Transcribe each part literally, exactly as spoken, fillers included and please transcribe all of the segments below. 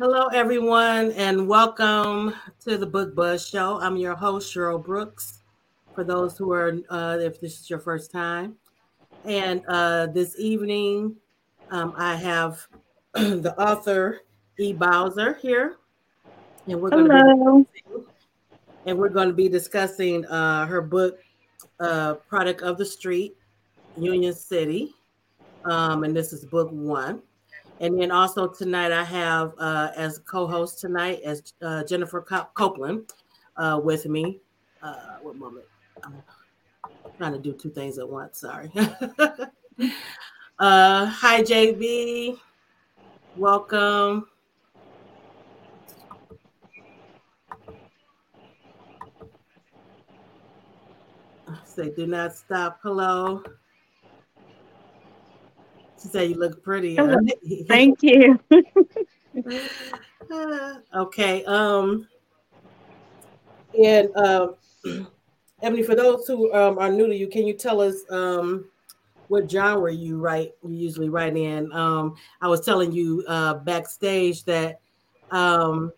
Hello, everyone, and welcome to the Book Buzz Show. I'm your host, Cheryl Brooks, for those who are, uh, if this is your first time. And uh, this evening, um, I have the author, E. Bowser, here. And we're going to and we're going to be discussing uh, her book, uh, Product of the Street, Union City. Um, and this is book one. And then also tonight I have uh, as co-host tonight as uh, Jennifer Cop- Copeland uh, with me. Uh, one moment, I'm trying to do two things at once. Sorry. uh, hi, J B. Welcome. Say, do not stop. Hello. She said you look pretty. Thank you. uh, okay. Um, and uh, Ebony, for those who um, are new to you, can you tell us um, what genre you write? You usually write in. Um, I was telling you uh, backstage that um,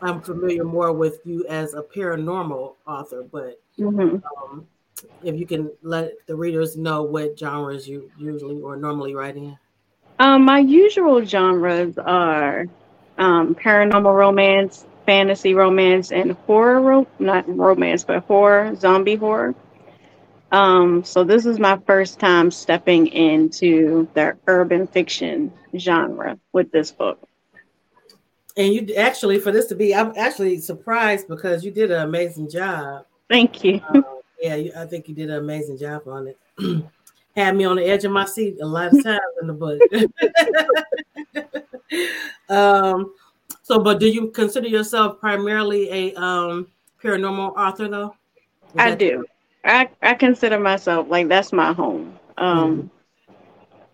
I'm familiar more with you as a paranormal author, but mm-hmm. um, if you can let the readers know what genres you usually or normally write in. Um, my usual genres are um, paranormal romance, fantasy romance, and horror, ro- not romance, but horror, zombie horror. Um, so this is my first time stepping into the urban fiction genre with this book. And you actually, for this to be, I'm actually surprised because you did an amazing job. Thank you. Um, Yeah, I think you did an amazing job on it. Had me on the edge of my seat a lot of times in the book. um, so, but do you consider yourself primarily a um, paranormal author, though? Is I do. True? I I consider myself like that's my home um, mm-hmm.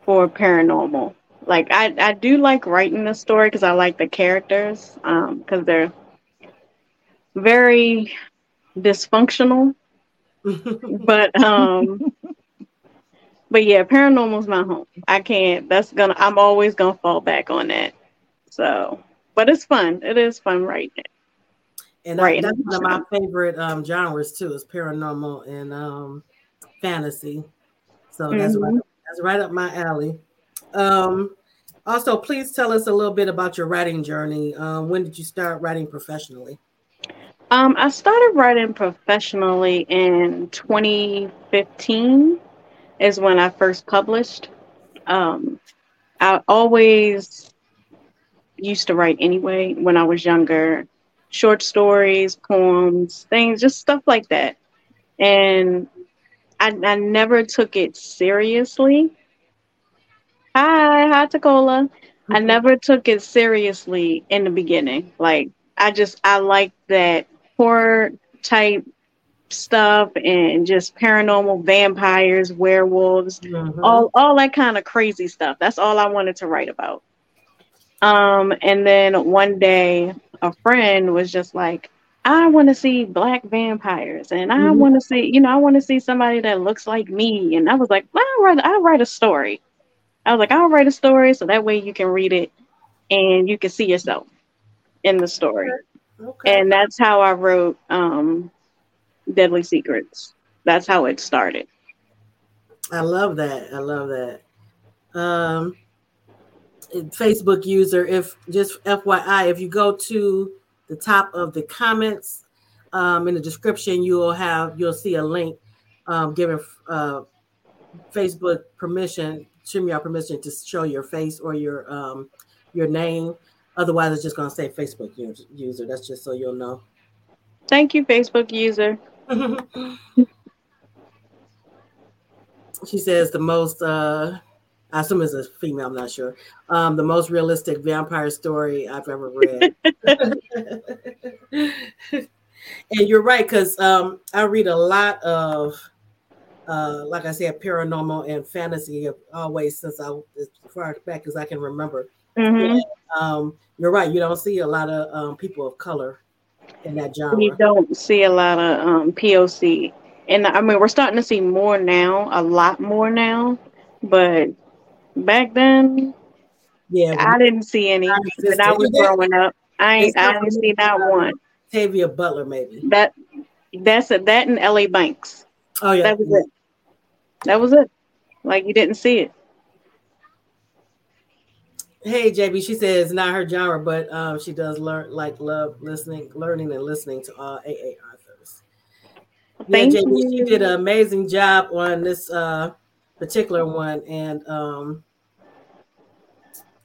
for paranormal. Like I, I do like writing the story because I like the characters because um, they're very dysfunctional. but um but yeah, paranormal's my home. I can't that's gonna I'm always gonna fall back on that. So but it's fun. It is fun right now. And right that's now. One of my favorite um genres too is paranormal and um fantasy. So that's mm-hmm. right up, that's right up my alley. Um also please tell us a little bit about your writing journey. Um when did you start writing professionally? Um, I started writing professionally in twenty fifteen is when I first published. Um, I always used to write anyway when I was younger, short stories, poems, things, just stuff like that. And I, I never took it seriously. Hi, hi, Tacola. Mm-hmm. I never took it seriously in the beginning. Like, I just, I liked that horror type stuff and just paranormal, vampires, werewolves, mm-hmm. all all that kind of crazy stuff. That's all I wanted to write about. Um, and then one day a friend was just like, I want to see black vampires and I mm-hmm. want to see, you know, I want to see somebody that looks like me. And I was like, well, I'll write, I'll write a story. I was like, I'll write a story so that way you can read it and you can see yourself in the story. Okay. Okay. And that's how I wrote um, Deadly Secrets. That's how it started. I love that. I love that. Um, Facebook user, if just F Y I, if you go to the top of the comments um, in the description, you'll have you'll see a link um, giving uh, Facebook permission, StreamYard permission to show your face or your um, your name. Otherwise, it's just going to say Facebook user. That's just so you'll know. Thank you, Facebook user. She says the most, uh, I assume it's a female, I'm not sure, um, the most realistic vampire story I've ever read. And you're right, because um, I read a lot of, uh, like I said, paranormal and fantasy always since I, as far back as I can remember. Mm-hmm. And, um, you're right. You don't see a lot of um, people of color in that genre. You don't see a lot of um, P O C, and I mean we're starting to see more now, a lot more now. But back then, Yeah, I didn't see any when I was growing up. I ain't, I didn't see that one. Octavia Butler, maybe. That that's it. That and L A Banks. Oh yeah, that was it. That was it. Like you didn't see it. Hey, J B, she says not her genre, but um, she does learn, like love listening, learning and listening to all A A authors. Thank yeah, J B, you. She did an amazing job on this uh, particular one, and um,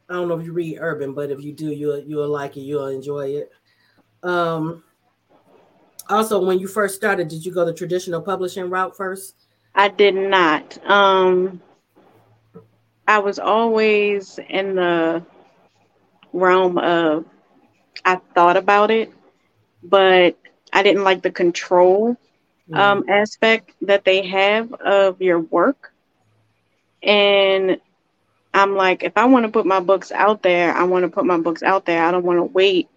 I don't know if you read urban, but if you do, you'll you'll like it, you'll enjoy it. Um, also, when you first started, did you go the traditional publishing route first? I did not. Um, I was always in the realm of, I thought about it, but I didn't like the control um, mm. aspect that they have of your work. And I'm like, if I want to put my books out there, I want to put my books out there. I don't want to wait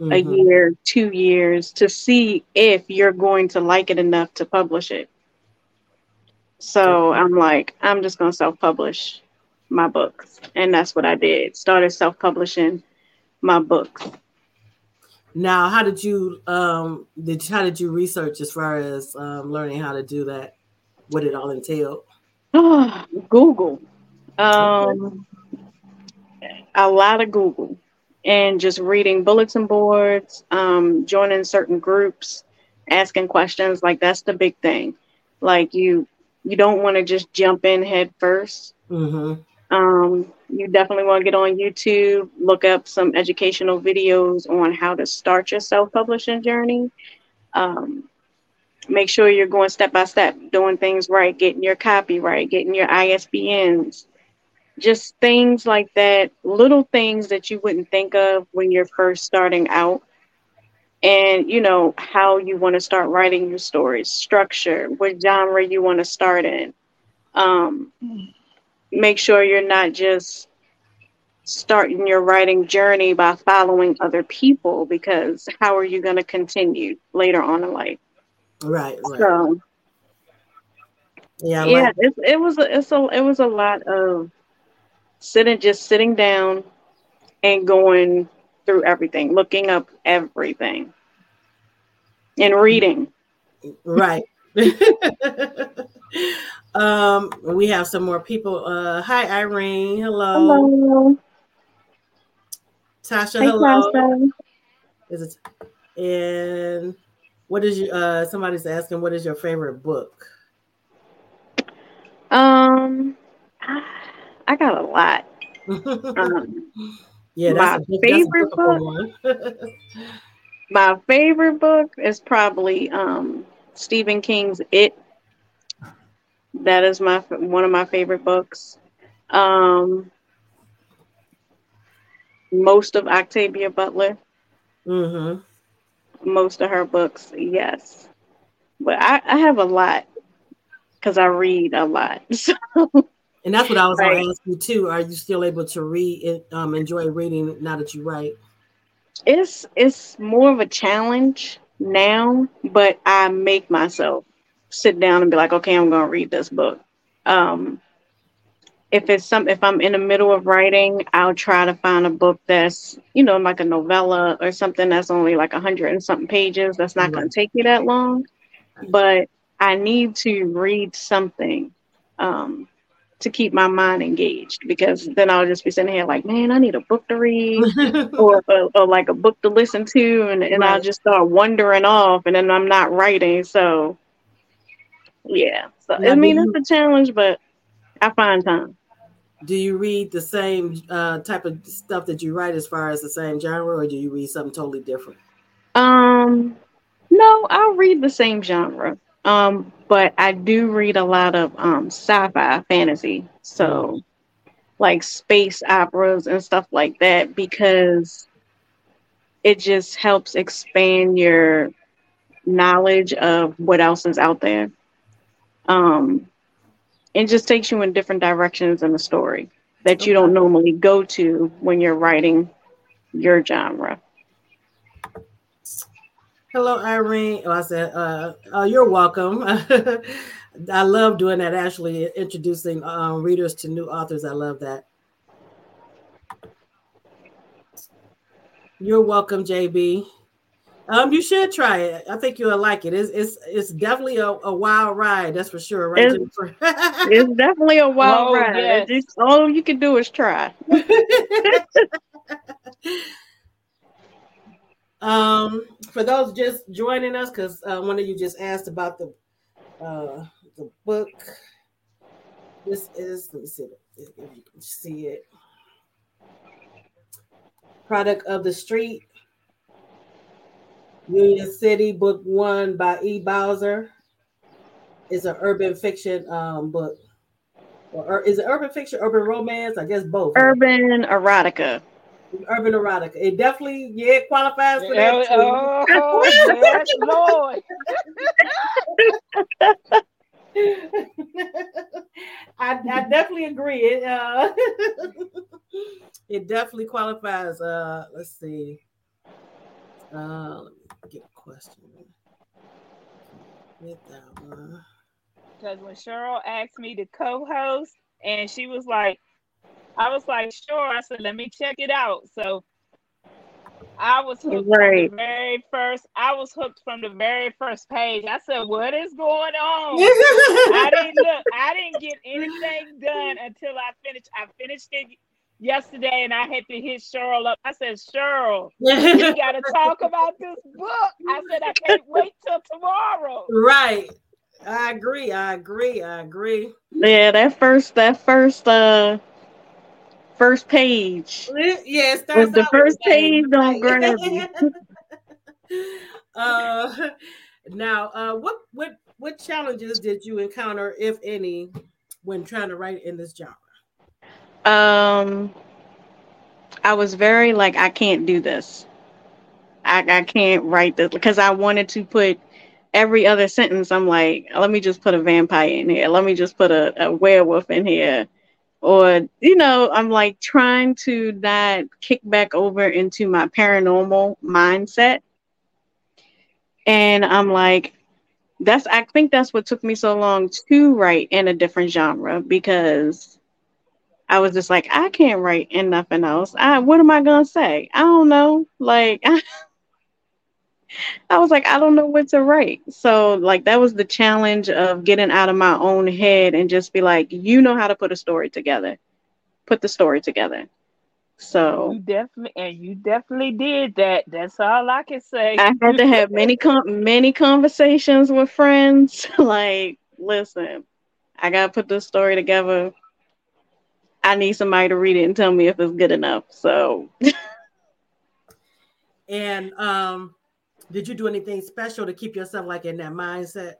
mm-hmm. a year, two years to see if you're going to like it enough to publish it. So I'm like, I'm just going to self-publish my books. And that's what I did. Started self-publishing my books. Now, how did you, um, did, how did you research as far as um, learning how to do that? What it all entailed? Oh, Google. Um, a lot of Google. And just reading bulletin boards, um, joining certain groups, asking questions. Like, that's the big thing. Like, you... You don't want to just jump in head first. Mm-hmm. Um, you definitely want to get on YouTube, look up some educational videos on how to start your self-publishing journey. Um, make sure you're going step by step, doing things right, getting your copyright, getting your I S B Ns, just things like that, little things that you wouldn't think of when you're first starting out. And, you know, how you want to start writing your stories, structure, what genre you want to start in. Um, make sure you're not just starting your writing journey by following other people, because how are you going to continue later on in life? Right. right. So, yeah, yeah like- it, it was a, it's a, it was a lot of sitting, just sitting down and going through everything, looking up everything and reading. Right. um, we have some more people. Uh, hi, Irene. Hello. Hello. Tasha, hey, hello. Tasha. Is it, and what is your, uh, somebody's asking, what is your favorite book? Um, I got a lot. um, Yeah, that's my a, favorite that's book. My favorite book is probably um, Stephen King's It. That is my one of my favorite books. Um, most of Octavia Butler. Mm-hmm. Most of her books, yes. But I, I have a lot because I read a lot. So. And that's what I was going to ask you too. Are you still able to read and um, enjoy reading now that you write? It's it's more of a challenge now, but I make myself sit down and be like, okay, I'm going to read this book. Um, if it's some, if I'm in the middle of writing, I'll try to find a book that's, you know, like a novella or something that's only like a hundred and something pages. That's not mm-hmm. going to take me that long, but I need to read something. Um, to keep my mind engaged, because then I'll just be sitting here like, man, I need a book to read or, or, or like a book to listen to. And, and right. I'll just start wandering off and then I'm not writing. So yeah. So now, I mean, you, it's a challenge, but I find time. Do you read the same uh, type of stuff that you write as far as the same genre, or do you read something totally different? Um, no, I'll read the same genre. Um, but I do read a lot of um, sci-fi fantasy. So like space operas and stuff like that, because it just helps expand your knowledge of what else is out there. Um, it just takes you in different directions in the story that you don't normally go to when you're writing your genre. Hello, Irene. Oh, I said, uh, uh, you're welcome. I love doing that, actually, introducing um, readers to new authors. I love that. You're welcome, J B. Um, you should try it. I think you'll like it. It's it's it's definitely a, a wild ride, that's for sure. Right? It's, it's definitely a wild oh, ride. Yes. Just, all you can do is try. um, for those just joining us, because uh, one of you just asked about the uh, the book. This is, let me see if you can see it. Product of the Street. Union City, book one by E. Bowser. It's an urban fiction um, book. Or, is it urban fiction, urban romance? I guess both. Urban erotica. Urban erotica. It definitely, yeah, it qualifies for yeah, that. Oh, yes, Lord. I, I definitely agree. It, uh, it definitely qualifies. Uh, let's see. Uh, let me get a question. Get that one. Because when Cheryl asked me to co-host, and she was like, I was like, sure. I said, let me check it out. So I was hooked right. from the very first. I was hooked from the very first page. I said, what is going on? I didn't look. I didn't get anything done until I finished. I finished it yesterday, and I had to hit Cheryl up. I said, Cheryl, we got to talk about this book. I said, I can't wait till tomorrow. Right. I agree. I agree. I agree. Yeah, that first, that first, uh, first page. Yeah, it starts with the first page. Don't grab me. Uh, now, uh, what, what, what challenges did you encounter, if any, when trying to write in this genre? Um, I was very like, I can't do this. I, I can't write this because I wanted to put every other sentence. I'm like, let me just put a vampire in here. Let me just put a, a werewolf in here. Or, you know, I'm like trying to not kick back over into my paranormal mindset. And I'm like, that's, I think that's what took me so long to write in a different genre, because I was just like, I can't write in nothing else. I, what am I going to say? I don't know. Like, I, I was like, I don't know what to write. So, like, that was the challenge of getting out of my own head and just be like, you know how to put a story together. Put the story together. So you definitely, and you definitely did that. That's all I can say. I had to have many, com- many conversations with friends. Like, listen, I got to put this story together. I need somebody to read it and tell me if it's good enough. So, and um, did you do anything special to keep yourself like in that mindset?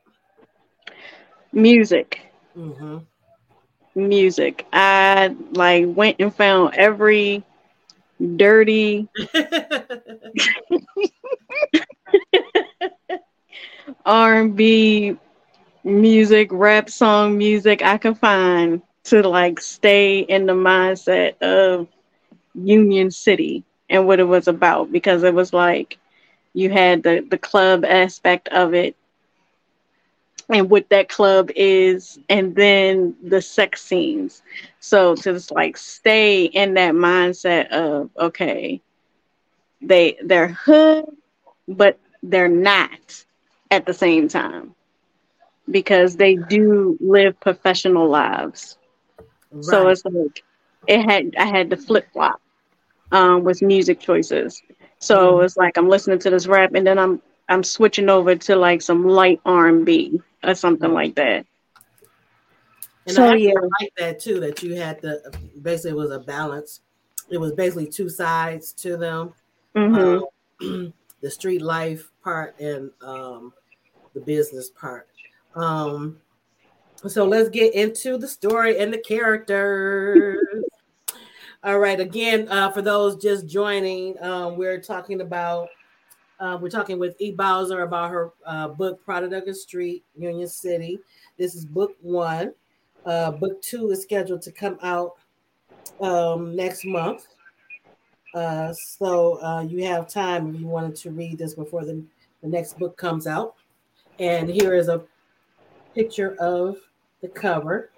Music, mm-hmm. music. I like went and found every dirty, R and B music, rap song music I could find, to like stay in the mindset of Union City and what it was about, because it was like you had the, the club aspect of it and what that club is, and then the sex scenes. So to just like stay in that mindset of, okay, they, they're hood, but they're not at the same time, because they do live professional lives. Right. So it's like it had I had to flip flop um, with music choices. So mm. it's like I'm listening to this rap, and then I'm I'm switching over to like some light R and B or something mm. like that. And so I yeah, like that too. That you had to basically, it was a balance. It was basically two sides to them: mm-hmm. um, the street life part and um, the business part. Um, So let's get into the story and the characters. All right. Again, uh, for those just joining, um, we're talking about, uh, we're talking with E. Bowser about her uh, book, Product of the Street, Union City. This is book one. Uh, book two is scheduled to come out um, next month. Uh, so uh, you have time if you wanted to read this before the, the next book comes out. And here is a picture of the cover.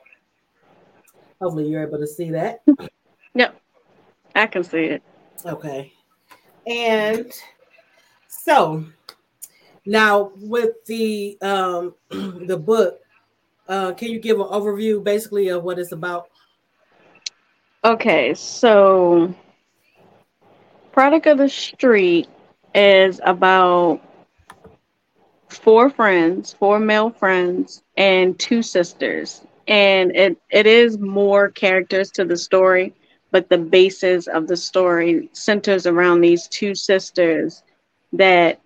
Hopefully you're able to see that. Yep, I can see it. Okay. And so now with the um, the book, uh, can you give an overview basically of what it's about? Okay, so Product of the Street is about four friends, four male friends, and two sisters. And it, it is more characters to the story, but the basis of the story centers around these two sisters that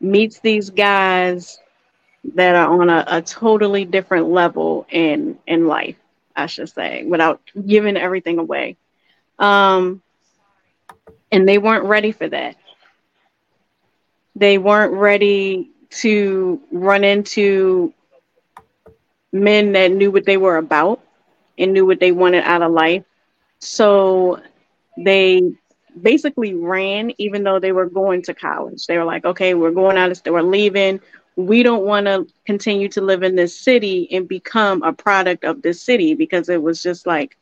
meets these guys that are on a, a totally different level in, in life, I should say, without giving everything away. Um, and they weren't ready for that. They weren't ready to run into men that knew what they were about and knew what they wanted out of life. So they basically ran, even though they were going to college. They were like, okay, we're going out, we're leaving. We don't want to continue to live in this city and become a product of this city, because it was just like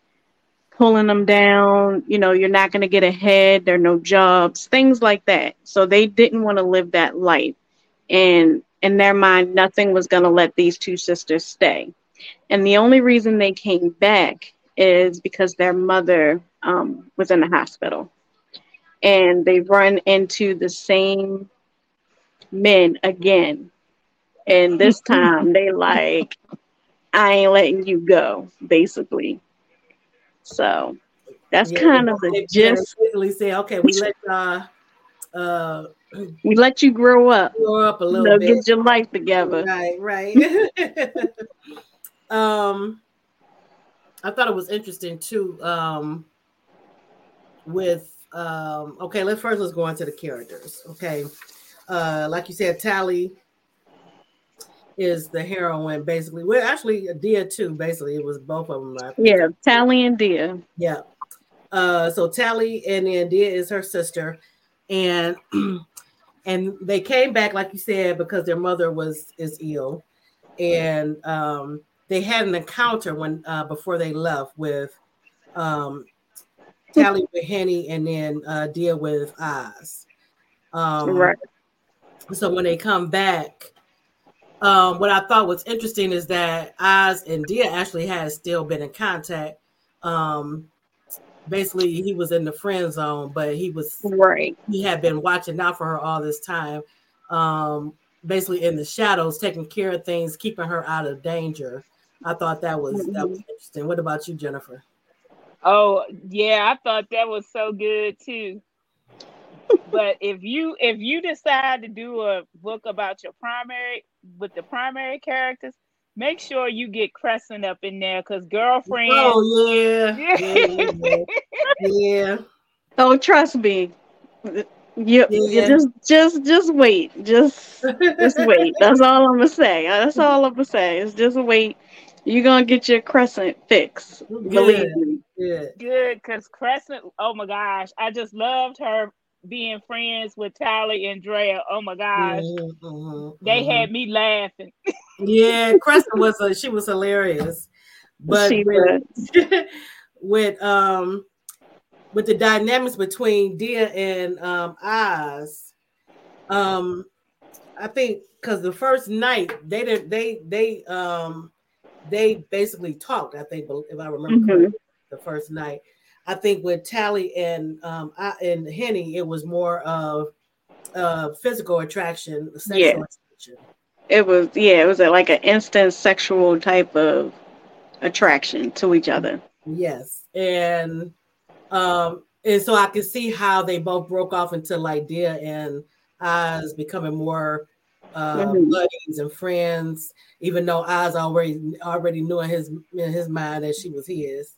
pulling them down. You know, you're not going to get ahead. There are no jobs, things like that. So they didn't want to live that life. And in their mind, nothing was going to let these two sisters stay. And the only reason they came back is because their mother um, was in the hospital. And they run into the same men again. And this time they like, I ain't letting you go, basically. So that's yeah, kind of the gist. Say, okay, we let uh, uh, we let you grow up, grow up a little so bit, get your life together. Right, right. um, I thought it was interesting too. Um, with um, okay, let's first let's go into the characters. Okay, uh, like you said, Tally is the heroine, basically. Well, actually, Dia too. Basically, it was both of them. Right? Yeah, Tally and Dia. Yeah. Uh, so Tally and then Dia is her sister, and and they came back, like you said, because their mother was is ill, and um, they had an encounter when uh, before they left with um, Tally with Henny, and then uh, Dia with Oz. Um, right. So when they come back. Um, what I thought was interesting is that Oz and Dia actually had still been in contact. Um, basically, he was in the friend zone, but he was right. He had been watching out for her all this time, um, basically in the shadows, taking care of things, keeping her out of danger. I thought that was mm-hmm. that was interesting. What about you, Jennifer? Oh yeah, I thought that was so good too. But if you if you decide to do a book about your primary with the primary characters, make sure you get Crescent up in there, because girlfriend. Oh yeah, yeah, yeah. yeah. Oh, trust me. You, yeah. you just just just wait, just just wait. That's all I'm gonna say. That's all I'm gonna say. It's just wait. You're gonna get your Crescent fix. Believe me. Good, good, because Crescent. Oh my gosh, I just loved her. Being friends with Tally and Drea, oh my gosh, mm-hmm, mm-hmm, they mm-hmm. had me laughing. Yeah, Crescent was a, she was hilarious, but she with, with um with the dynamics between Dia and um Oz, um I think because the first night they did they they um they basically talked. I think if I remember mm-hmm. the first night. I think with Tally and um I, and Henny, it was more of uh, physical attraction, sexual yeah. attraction. It was yeah, it was a, like an instant sexual type of attraction to each other. Yes, and um, and so I could see how they both broke off into like Dia and Oz becoming more uh, mm-hmm. buddies and friends, even though Oz already already knew in his in his mind that she was his.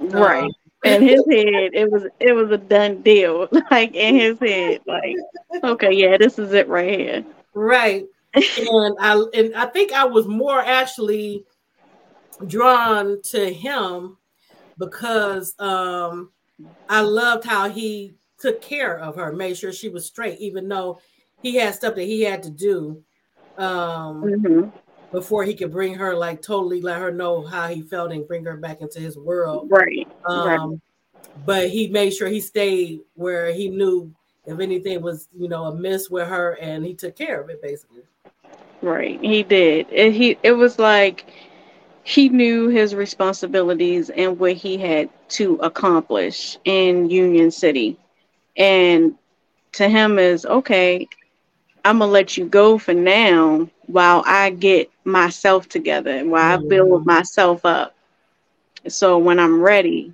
Right. Um, in his head, it was it was a done deal. Like in his head, like okay, yeah, this is it right here. Right, and I and I think I was more actually drawn to him because um, I loved how he took care of her, made sure she was straight, even though he had stuff that he had to do um, mm-hmm. before he could bring her, like totally let her know how he felt and bring her back into his world. Right. Um, right. but he made sure he stayed where he knew if anything was, you know, amiss with her, and he took care of it basically. Right, he did. It, he it was like he knew his responsibilities and what he had to accomplish in Union City, and to him is okay. I'm gonna let you go for now while I get myself together, while mm-hmm. I build myself up. So when I'm ready,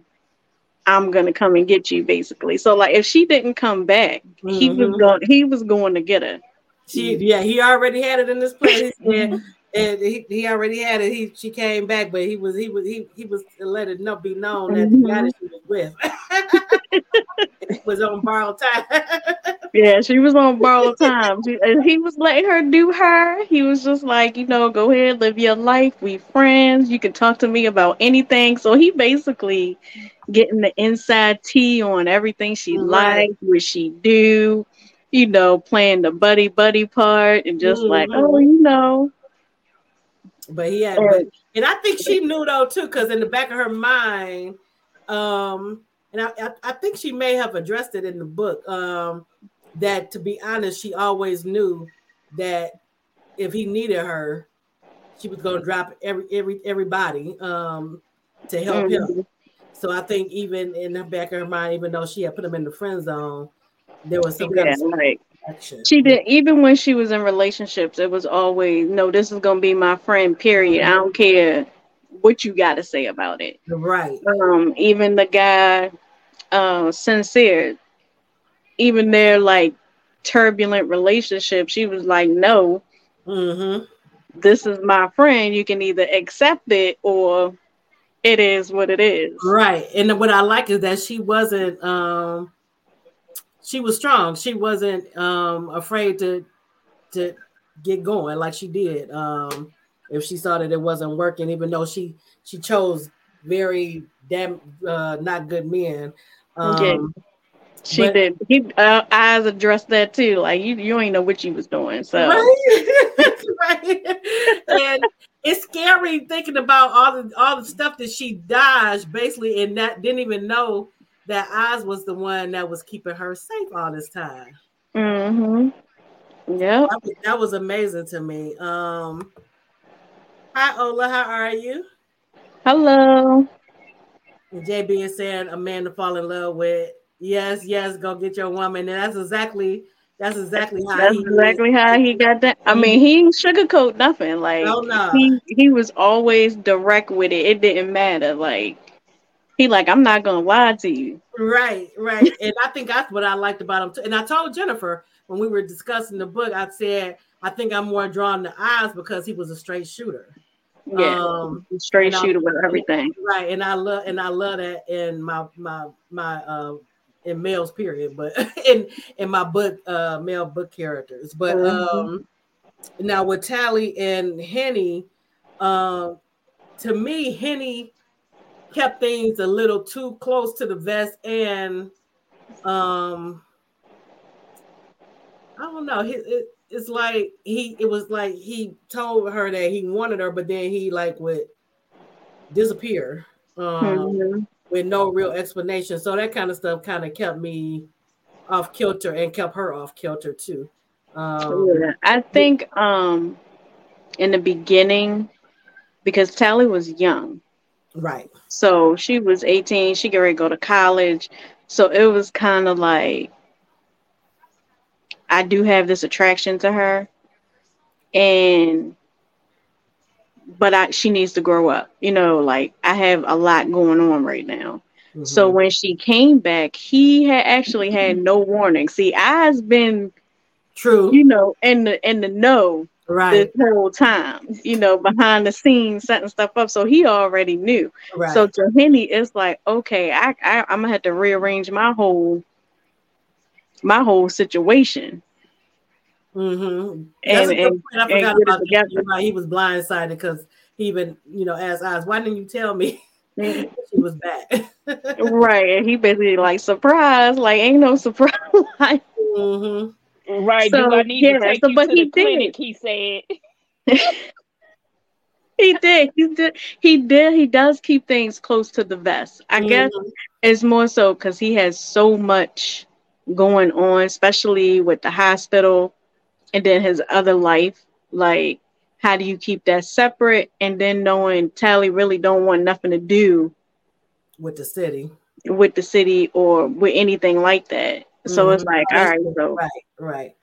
I'm gonna come and get you, basically. So like, if she didn't come back, mm-hmm. he was going. He was going to get her. She, yeah, he already had it in this place. Yeah, and he, he already had it. He she came back, but he was he was he he was let it not be known that mm-hmm. the guy that she was with was on borrowed time. Yeah, she was on borrowed time. She, and he was letting her do her. He was just like, you know, go ahead, live your life. We friends. You can talk to me about anything. So he basically getting the inside tea on everything she mm-hmm. liked, what she do, you know, playing the buddy buddy part and just mm-hmm. like, oh, you know. But yeah, but, and I think she knew though too, because in the back of her mind, um, and I, I, I think she may have addressed it in the book, um, that to be honest, she always knew that if he needed her, she was gonna drop every every everybody um to help mm-hmm. him. So I think even in the back of her mind, even though she had put him in the friend zone, there was some yeah, like action. She did. Even when she was in relationships, it was always, no, this is gonna be my friend, period. I don't care what you got to say about it. Right. Um, even the guy, uh, Sincere, even their like turbulent relationship, she was like, no, mm-hmm. this is my friend. You can either accept it or it is what it is. Right. And what I like is that she wasn't, um, she was strong. She wasn't um, afraid to, to get going like she did. Um, if she saw that it wasn't working, even though she, she chose very damn, uh, not good men. Um, yeah. She but, did. He, uh, Oz addressed that too. Like you, you ain't know what you was doing. So right, right. And it's scary thinking about all the all the stuff that she dodged, basically, and that didn't even know that Oz was the one that was keeping her safe all this time. Mm-hmm. Yeah, that, that was amazing to me. Um, hi Ola, how are you? Hello. And J B is saying a man to fall in love with. Yes, yes, go get your woman. And that's exactly that's exactly how that's he exactly did. How he got that. I mean, he didn't sugarcoat nothing. Like oh, no. he, he was always direct with it. It didn't matter. Like he like, I'm not gonna lie to you. Right, right. And I think that's what I liked about him too. And I told Jennifer when we were discussing the book, I said I think I'm more drawn to Oz because he was a straight shooter. Yeah, um, straight shooter I, with everything. Right, and I love and I love that in my my my uh in males period, but in in my book uh male book characters. But mm-hmm. um now with Tally and Henny, um to me Henny kept things a little too close to the vest, and um I don't know, it, it, it's like he it was like he told her that he wanted her, but then he like would disappear um mm-hmm. with no real explanation. So that kind of stuff kind of kept me off kilter and kept her off kilter too. Um, yeah, I think um, in the beginning, because Tally was young. Right. So she was eighteen. She got ready to go to college. So it was kind of like, I do have this attraction to her. And but I, she needs to grow up, you know, like I have a lot going on right now. Mm-hmm. So when she came back, he had actually had no warning. See, I've been true, you know, in the, in the know right. this whole time, you know, behind the scenes, setting stuff up. So he already knew. Right. So to Henny, it's like, okay, I, I, I'm gonna have to rearrange my whole, my whole situation. Mm-hmm. And, and, I forgot and about that. He was blindsided because he even, you know, asked Oz, why didn't you tell me she was back? Right. And he basically like, surprise, like ain't no surprise. Like, mm-hmm. Right. So, do I need yeah, to take so, you but to he the did. clinic, he said. He did. He did. He did. He does keep things close to the vest. I mm-hmm. guess it's more so because he has so much going on, especially with the hospital and then his other life. Like, how do you keep that separate? And then knowing Tally really don't want nothing to do with the city, with the city or with anything like that. So mm-hmm. it's like, all right, so right, right.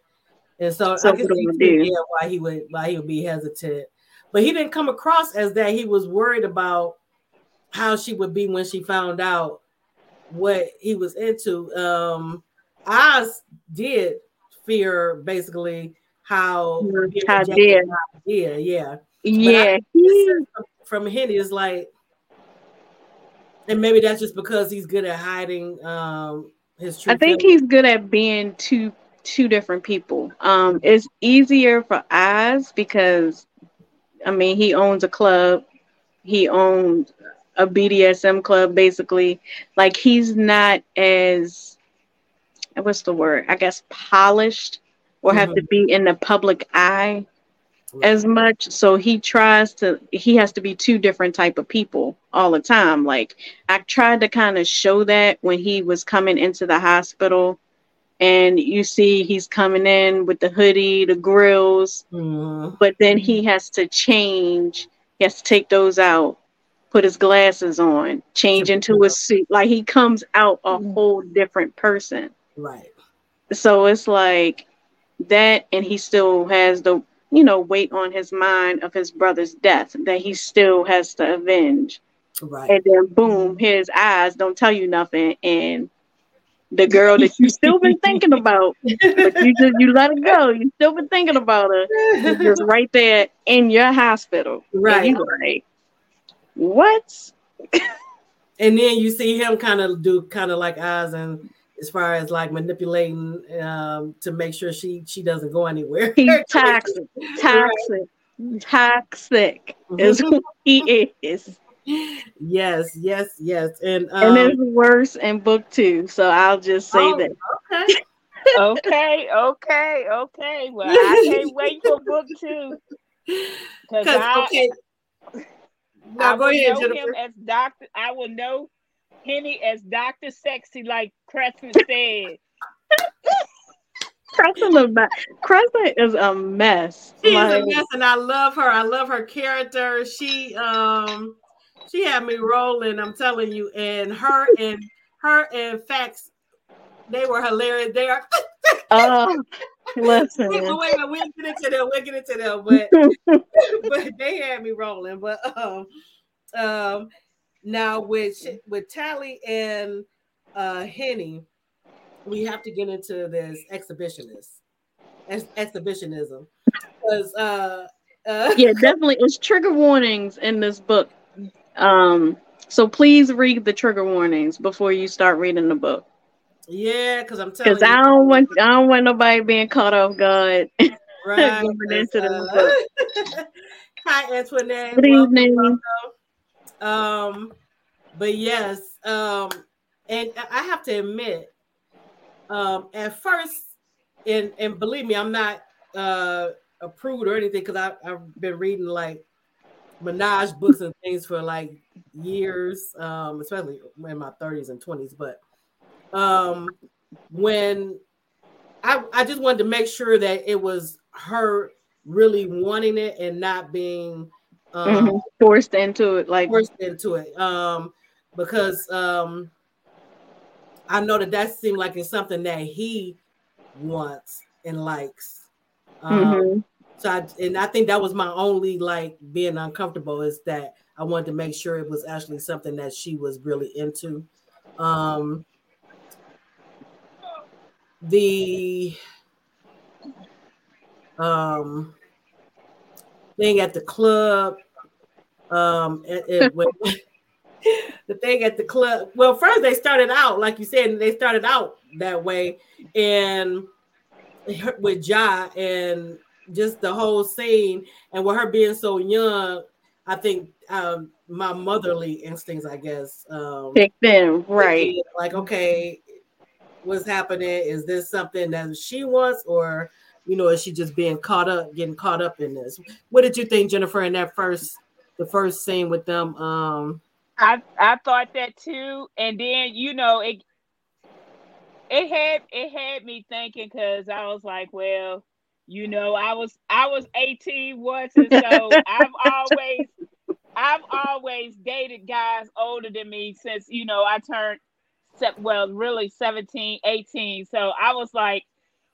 And so, so I can see yeah, why he would why he would be hesitant. But he didn't come across as that he was worried about how she would be when she found out what he was into. Um, Oz did fear basically how how did yeah yeah yeah from Henny is like, and maybe that's just because he's good at hiding um, his truth. I think he's good at being two two different people. Um, it's easier for Oz because. I mean, he owns a club. He owned a B D S M club, basically. Like, he's not as, what's the word? I guess polished or mm-hmm. have to be in the public eye mm-hmm. as much. So he tries to, he has to be two different type of people all the time. Like, I tried to kind of show that when he was coming into the hospital. And you see he's coming in with the hoodie, the grills, mm-hmm. but then he has to change. He has to take those out, put his glasses on, change into a suit. Like, he comes out a whole different person. Right. So it's like that, and he still has the, you know, weight on his mind of his brother's death that he still has to avenge. Right. And then boom, his eyes don't tell you nothing, and the girl that you still been thinking about, but you just you let it go. You still been thinking about her. It's just right there in your hospital. Right. And like, what? And then you see him kind of do kind of like eyes and as far as like manipulating um, to make sure she she doesn't go anywhere. He's toxic, toxic, right. toxic is who he is. Yes, yes, yes, and um, and it's worse in book two. So I'll just say oh, that. Okay, okay, okay, okay. Well, I can't wait for book two because I, okay. I will ahead, know Jennifer. Him as Doctor. I will know Henny as Doctor Sexy, like Crescent said. Crescent is a mess. She's like, a mess, and I love her. I love her character. She um. She had me rolling, I'm telling you, and her and her and Fax, they were hilarious. They are. Oh, listen. Wait, wait, wait, we'll get into them. We'll get into them, but but they had me rolling. But um, um, now with with Tally and uh, Henny, we have to get into this exhibitionist ex- exhibitionism because uh, uh, yeah, definitely, it's trigger warnings in this book. Um, so please read the trigger warnings before you start reading the book. Yeah, because I'm telling Cause you. Because I don't want I don't want nobody being caught off guard. Right. into the book. Hi, Antoinette. Good welcome, evening. Welcome. Um, but yes, um, and I have to admit, um, at first, and, and believe me, I'm not uh, a prude or anything because I've been reading like Menage books and things for like years, um, especially in my thirties and twenties. But um, when I, I just wanted to make sure that it was her really wanting it and not being um, mm-hmm. forced into it, like forced into it, um, because um, I know that that seemed like it's something that he wants and likes. Um, mm-hmm. So I, and I think that was my only like being uncomfortable is that I wanted to make sure it was actually something that she was really into. Um, the um, thing at the club, um, it, it, when, the thing at the club. Well, first they started out like you said, they started out that way, and with Jai and. Just the whole scene, and with her being so young, I think um, my motherly instincts, I guess, um, picked them right. Like, okay, what's happening? Is this something that she wants, or you know, is she just being caught up, getting caught up in this? What did you think, Jennifer, in that first the first scene with them. Um, I I thought that too, and then you know it it had it had me thinking because I was like, well, you know, I was I was eighteen once, and so I've always I've always dated guys older than me since you know I turned well really seventeen, eighteen. So I was like,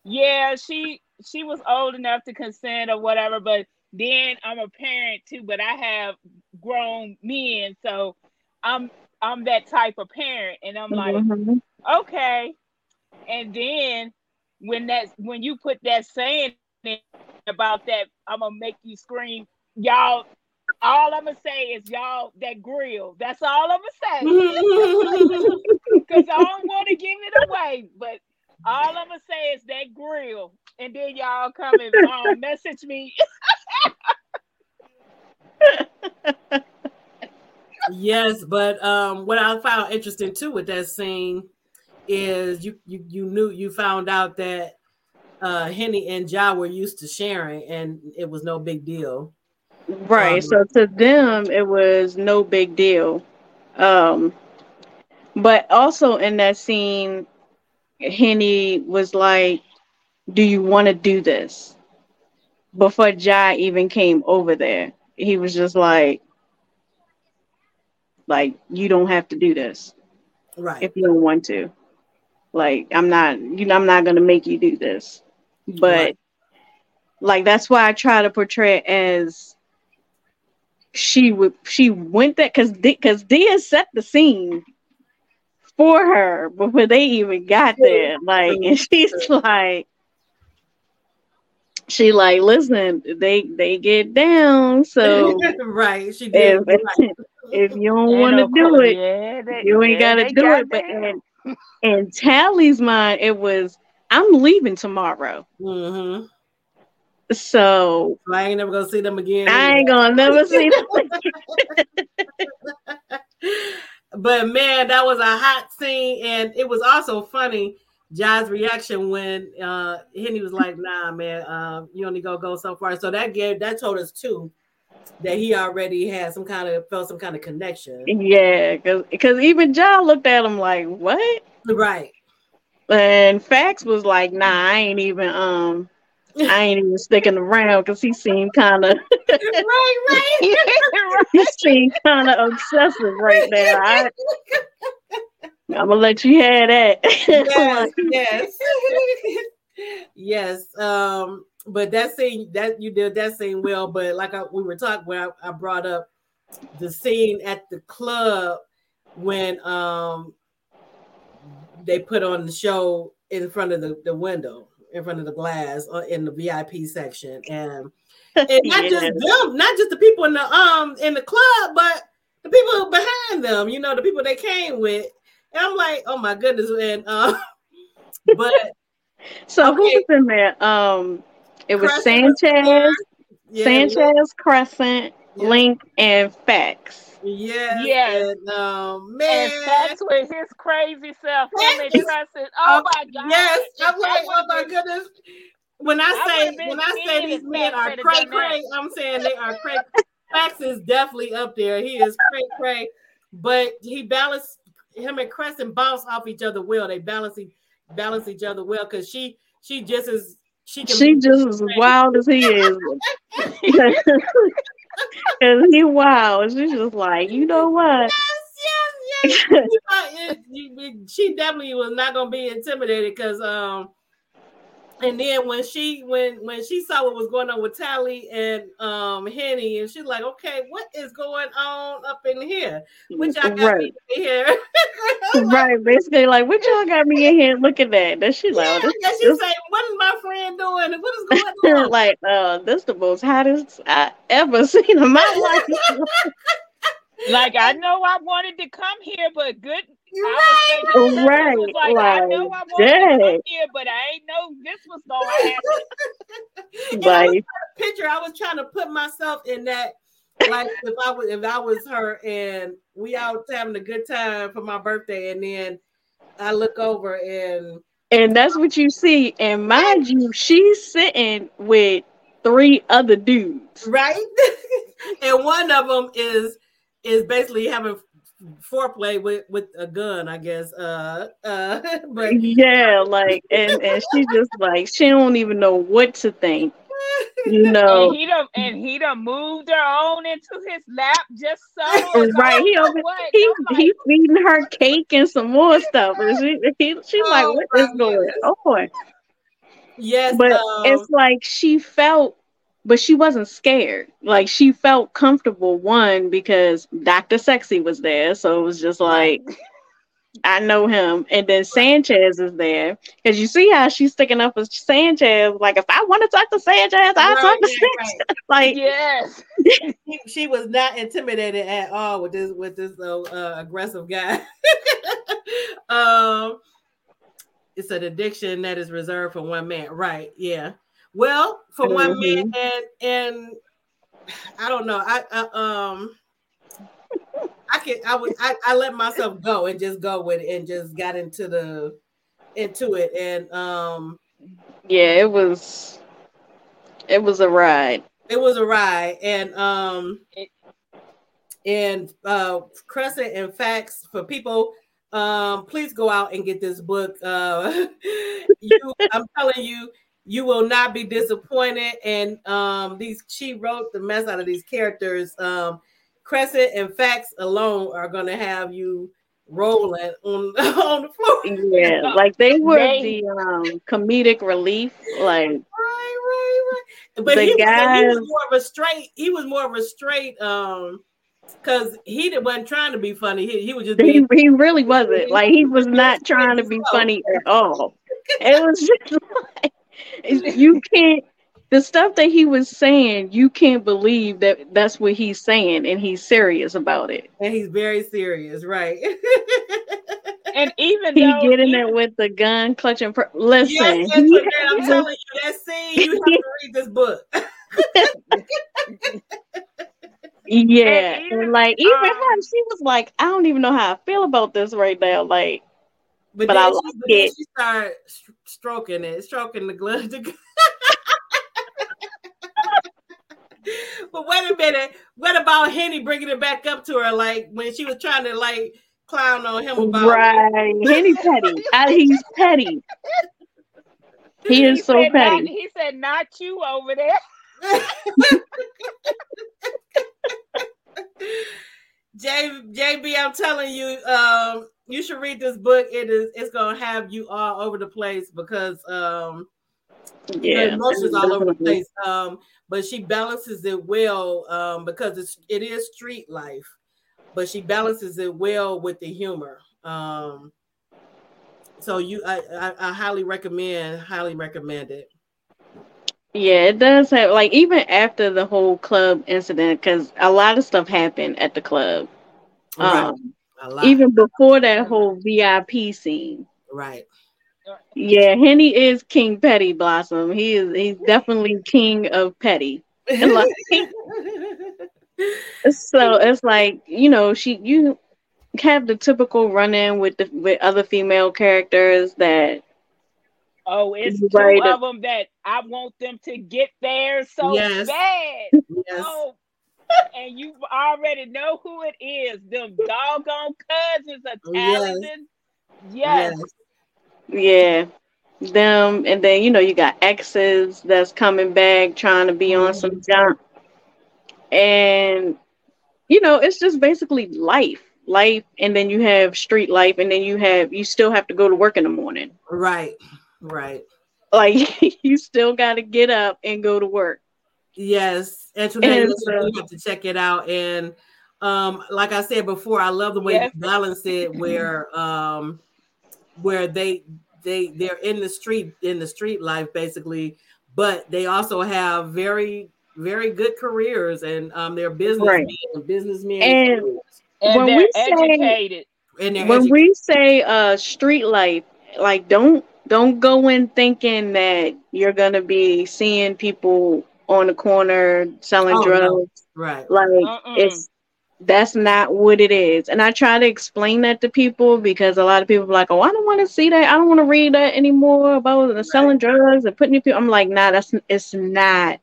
yeah, she she was old enough to consent or whatever, but then I'm a parent too, but I have grown men, so I'm I'm that type of parent, and I'm like, mm-hmm. okay. And then when that when you put that saying in about that, I'm gonna make you scream, y'all. All I'm gonna say is y'all that grill. That's all I'm gonna say, because I don't want to give it away, but. All I'm gonna say is that grill, and then y'all come and um, message me. Yes, but um, what I found interesting too with that scene is you you you knew you found out that uh, Henny and Jai were used to sharing, and it was no big deal. Right. Um, so to them, it was no big deal. Um, but also in that scene. Henny was like, do you want to do this? Before Jai even came over there, he was just like, like, you don't have to do this. Right. If you don't want to. Like, I'm not, you know, I'm not going to make you do this. But, right. like, that's why I try to portray it as she would, she went there, because because Dia set the scene for her before they even got there, like, and she's like, she like, listen, they they get down, so right. She did. If, right. if you don't want to do it, yeah, they, you ain't yeah, gotta do got it. But in, in Tally's mind, it was, I'm leaving tomorrow. Mm-hmm. So, so I ain't never gonna see them again. I anymore. ain't gonna never see them. But man, that was a hot scene, and it was also funny. Jai's reaction when uh, Henny was like, "Nah, man, uh, you only go go so far." So that gave that told us too that he already had some kind of felt some kind of connection. Yeah, because because even Jai looked at him like, "What?" Right. And Fax was like, "Nah, I ain't even um, I ain't even sticking around," because he seemed kind of. Right, right. You seem kind of obsessive right now. I, I'm gonna let you have that. Yes, yes, yes. Um, but that scene that you did that scene well. But like I, we were talking, when I, I brought up the scene at the club when um they put on the show in front of the, the window, in front of the glass, uh, in the V I P section, and. And not yeah. just them, not just the people in the um in the club, but the people behind them. You know, the people they came with. And I'm like, oh my goodness, and um, uh, but so okay. who was in there? Um, it was Crescent. Sanchez, yeah. Sanchez, Crescent, yeah. Link, and Fax. Yeah, yeah, and, um, man, and Fax with his crazy self. Yes. Crescent. Oh uh, my god! Yes, I'm like, oh my goodness. When I say I when I say these men are cray cray, I'm saying they are cray. Fax is definitely up there. He is cray cray, but he balanced him and Crescent bounce off each other well. They balance balance each other well because she she just as she can she just as wild as he is. Because he wild, she's just like, you know what. Yes, yes, yes. She definitely was not gonna be intimidated because um. And then when she when when she saw what was going on with Tally and um Henny, and she's like, okay, what is going on up in here? Which y'all got right. me in here. Like, right, basically like, what y'all got me in here looking at? That she like, yeah, this, she's this, like, what is my friend doing? What is going on? Like, uh, this is the most hottest I ever seen in my life. Like, I know I wanted to come here, but good. I was thinking, right, was like, like, I know I wanted to come here, but I ain't know this was going to happen. Like, picture, I was trying to put myself in that, like, if I was, if I was her, and we out having a good time for my birthday, and then I look over, and and that's what you see. And mind you, she's sitting with three other dudes, right? And one of them is is basically having foreplay with, with a gun, I guess. Uh, uh, but yeah, like, and, and she just like, she don't even know what to think. You know, and he done and he done moved her on into his lap just so. Right, he he like, he's feeding her cake and some more stuff, and she he, she oh, like, what is going on? Yes, but um, it's like she felt, but she wasn't scared. Like she felt comfortable. One, because Doctor Sexy was there, so it was just like. I know him, and then Sanchez is there because you see how she's sticking up for Sanchez. Like, if I want to talk to Sanchez, I right, talk to yeah, Sanchez. Right. Like, yes, she, she was not intimidated at all with this with this uh, aggressive guy. um, it's an addiction that is reserved for one man, right? Yeah. Well, for mm-hmm. one man, and and I don't know. I, I um. I can I would I, I let myself go and just go with it and just got into the into it and um yeah it was it was a ride it was a ride and um and uh Crescent and Fax for people um please go out and get this book uh you, I'm telling you you will not be disappointed and um these she wrote the mess out of these characters um Crescent and Fax alone are gonna have you rolling on, on the floor. Yeah, like they were they, the um, comedic relief. Like, right, right, right. But he, guys, was, he was more of a straight. He was more of a straight. Um, because he wasn't trying to be funny. He, he was just. Being, he, he really wasn't. Like he was not trying to be funny at all. It was just like you can't. The stuff that he was saying, you can't believe that that's what he's saying, and he's serious about it. And he's very serious, right? And even he though getting even, it with the gun, clutching. Per- Listen, yes, yes, he, I'm yes. telling you, that scene. You have to read this book. Yeah, and even, and like even um, her, she was like, I don't even know how I feel about this right now, like. But, but then I like it. Then she started stroking it, stroking the glove. The- But wait a minute. What about Henny bringing it back up to her? Like when she was trying to like clown on him about right. Henny petty. I, he's petty. He is he so petty. Not, he said, "Not you over there." J, JB, I'm telling you, um, you should read this book. It is. It's gonna have you all over the place because. Um, Yeah, emotions all over the place. Um, but she balances it well um, because it's it is street life, but she balances it well with the humor. Um, so you, I, I, I highly recommend, highly recommend it. Yeah, it does have like even after the whole club incident, because a lot of stuff happened at the club. Right. Um, a lot. Even before that whole V I P scene. Right. Yeah, Henny is King Petty Blossom. He is he's definitely king of petty. Like, so it's like, you know, she you have the typical run-in with the with other female characters that oh, it's two right of them that I want them to get there so yes. bad. Yes. Oh, and you already know who it is. Them doggone cousins are talented. Yes. yes. yes. Yeah, them, and then you know you got exes that's coming back trying to be on some junk, and you know it's just basically life, life, and then you have street life, and then you have you still have to go to work in the morning. Right, right. Like you still got to get up and go to work. Yes, and today and so, you have to check it out. And um, like I said before, I love the way yeah. you balance it where um. where they they they're in the street in the street life basically, but they also have very very good careers and um they're businessmen right. businessmen and, and when they're we educated say, and they're when educated. we say uh street life, like don't don't go in thinking that you're gonna be seeing people on the corner selling oh, drugs no. right like uh-uh. it's that's not what it is. And I try to explain that to people because a lot of people are like, oh, I don't want to see that. I don't want to read that anymore about right. selling drugs and putting people. I'm like, nah, that's it's not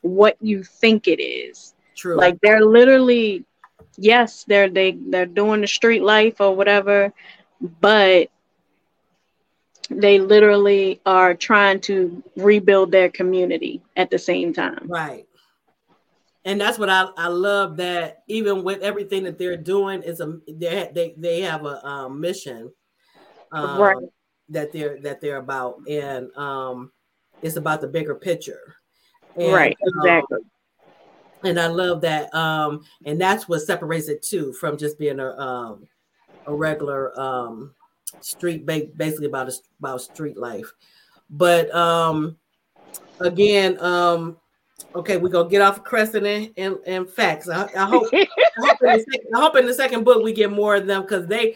what you think it is. True. Like they're literally, yes, they're they they're doing the street life or whatever, but they literally are trying to rebuild their community at the same time. Right. And that's what I, I love, that even with everything that they're doing, is a they they they have a um, mission um, right. that they're that they're about, and um, it's about the bigger picture. And, right, exactly. Um, and I love that, um, and that's what separates it too from just being a um, a regular um, street, ba- basically about a, about street life. But um, again. Um, Okay, we're going to get off of Crescent and, and, and Fax. I, I, hope, I, hope second, I hope in the second book we get more of them, because they,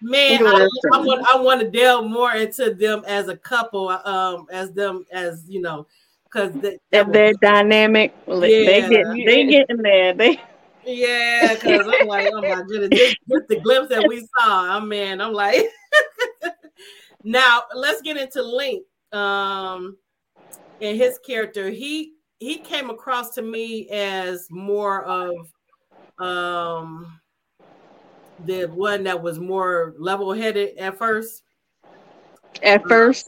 man, I, I, want, I want to delve more into them as a couple, um, as them, as, you know, because they, they're dynamic. Yeah. They get, they get in there. They... Yeah, because I'm like, oh my goodness, just, just the glimpse that we saw, I mean, I'm like. Now, let's get into Link um, and his character. He, He came across to me as more of um, the one that was more level-headed at first. At first.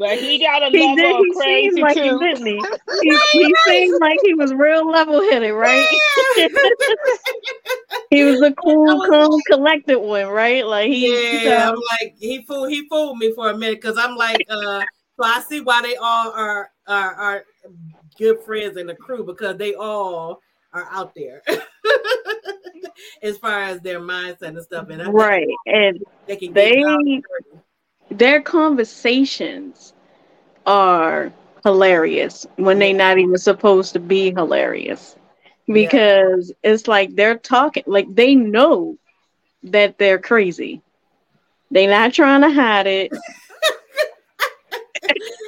But he got a he level did, of crazy, seemed like too. He, didn't he? He, he seemed like he was real level-headed, right? Yeah. He was a cool, cool, collected one, right? Like he, yeah, um, I'm like, he fooled, he fooled me for a minute, because I'm like... Uh, So I see why they all are, are are good friends in the crew, because they all are out there as far as their mindset and stuff. And right, and they, can they their conversations are hilarious when they're not even supposed to be hilarious, because yeah. it's like they're talking like they know that they're crazy. They're not trying to hide it.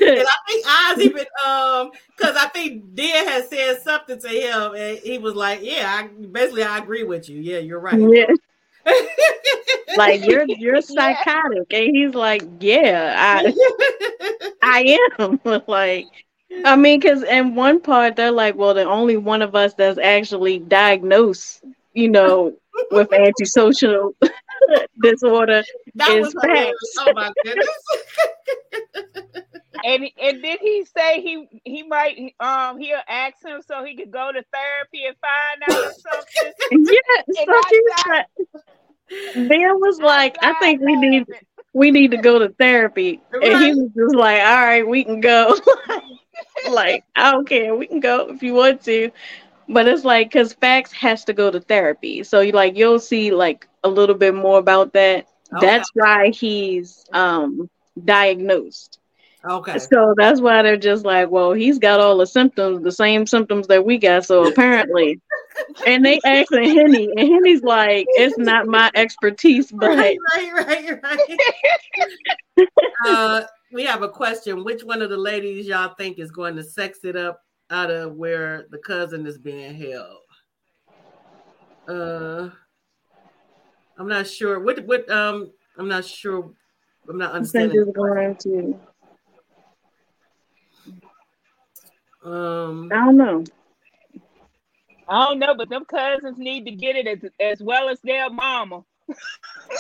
And I think Oz even, um, because I think Dia had said something to him, and he was like, "Yeah, I, basically, I agree with you. Yeah, you're right. Yeah. Like you're you're psychotic," yeah. And he's like, "Yeah, I, I am." Like, I mean, because in one part they're like, "Well, the only one of us that's actually diagnosed, you know, with antisocial disorder that is Fax." Oh my goodness. And and did he say he he might um he'll ask him so he could go to therapy and find out or something? Yeah, so he tried. Ben was like, I think we need we need to go to therapy, right. And he was just like, all right, we can go. Like, I don't care, we can go if you want to, but it's like because Fax has to go to therapy, so you like you'll see like a little bit more about that. Okay. That's why he's um diagnosed. Okay. So that's why they're just like, well, he's got all the symptoms, the same symptoms that we got. So apparently, and they asking Henny, and Henny's like, it's not my expertise, but right, right, right, right. uh, we have a question. Which one of the ladies y'all think is going to sex it up out of where the cousin is being held? Uh, I'm not sure. What? What? Um, I'm not sure. I'm not understanding. Going to. Um, I don't know. I don't know, but them cousins need to get it as, as well as their mama.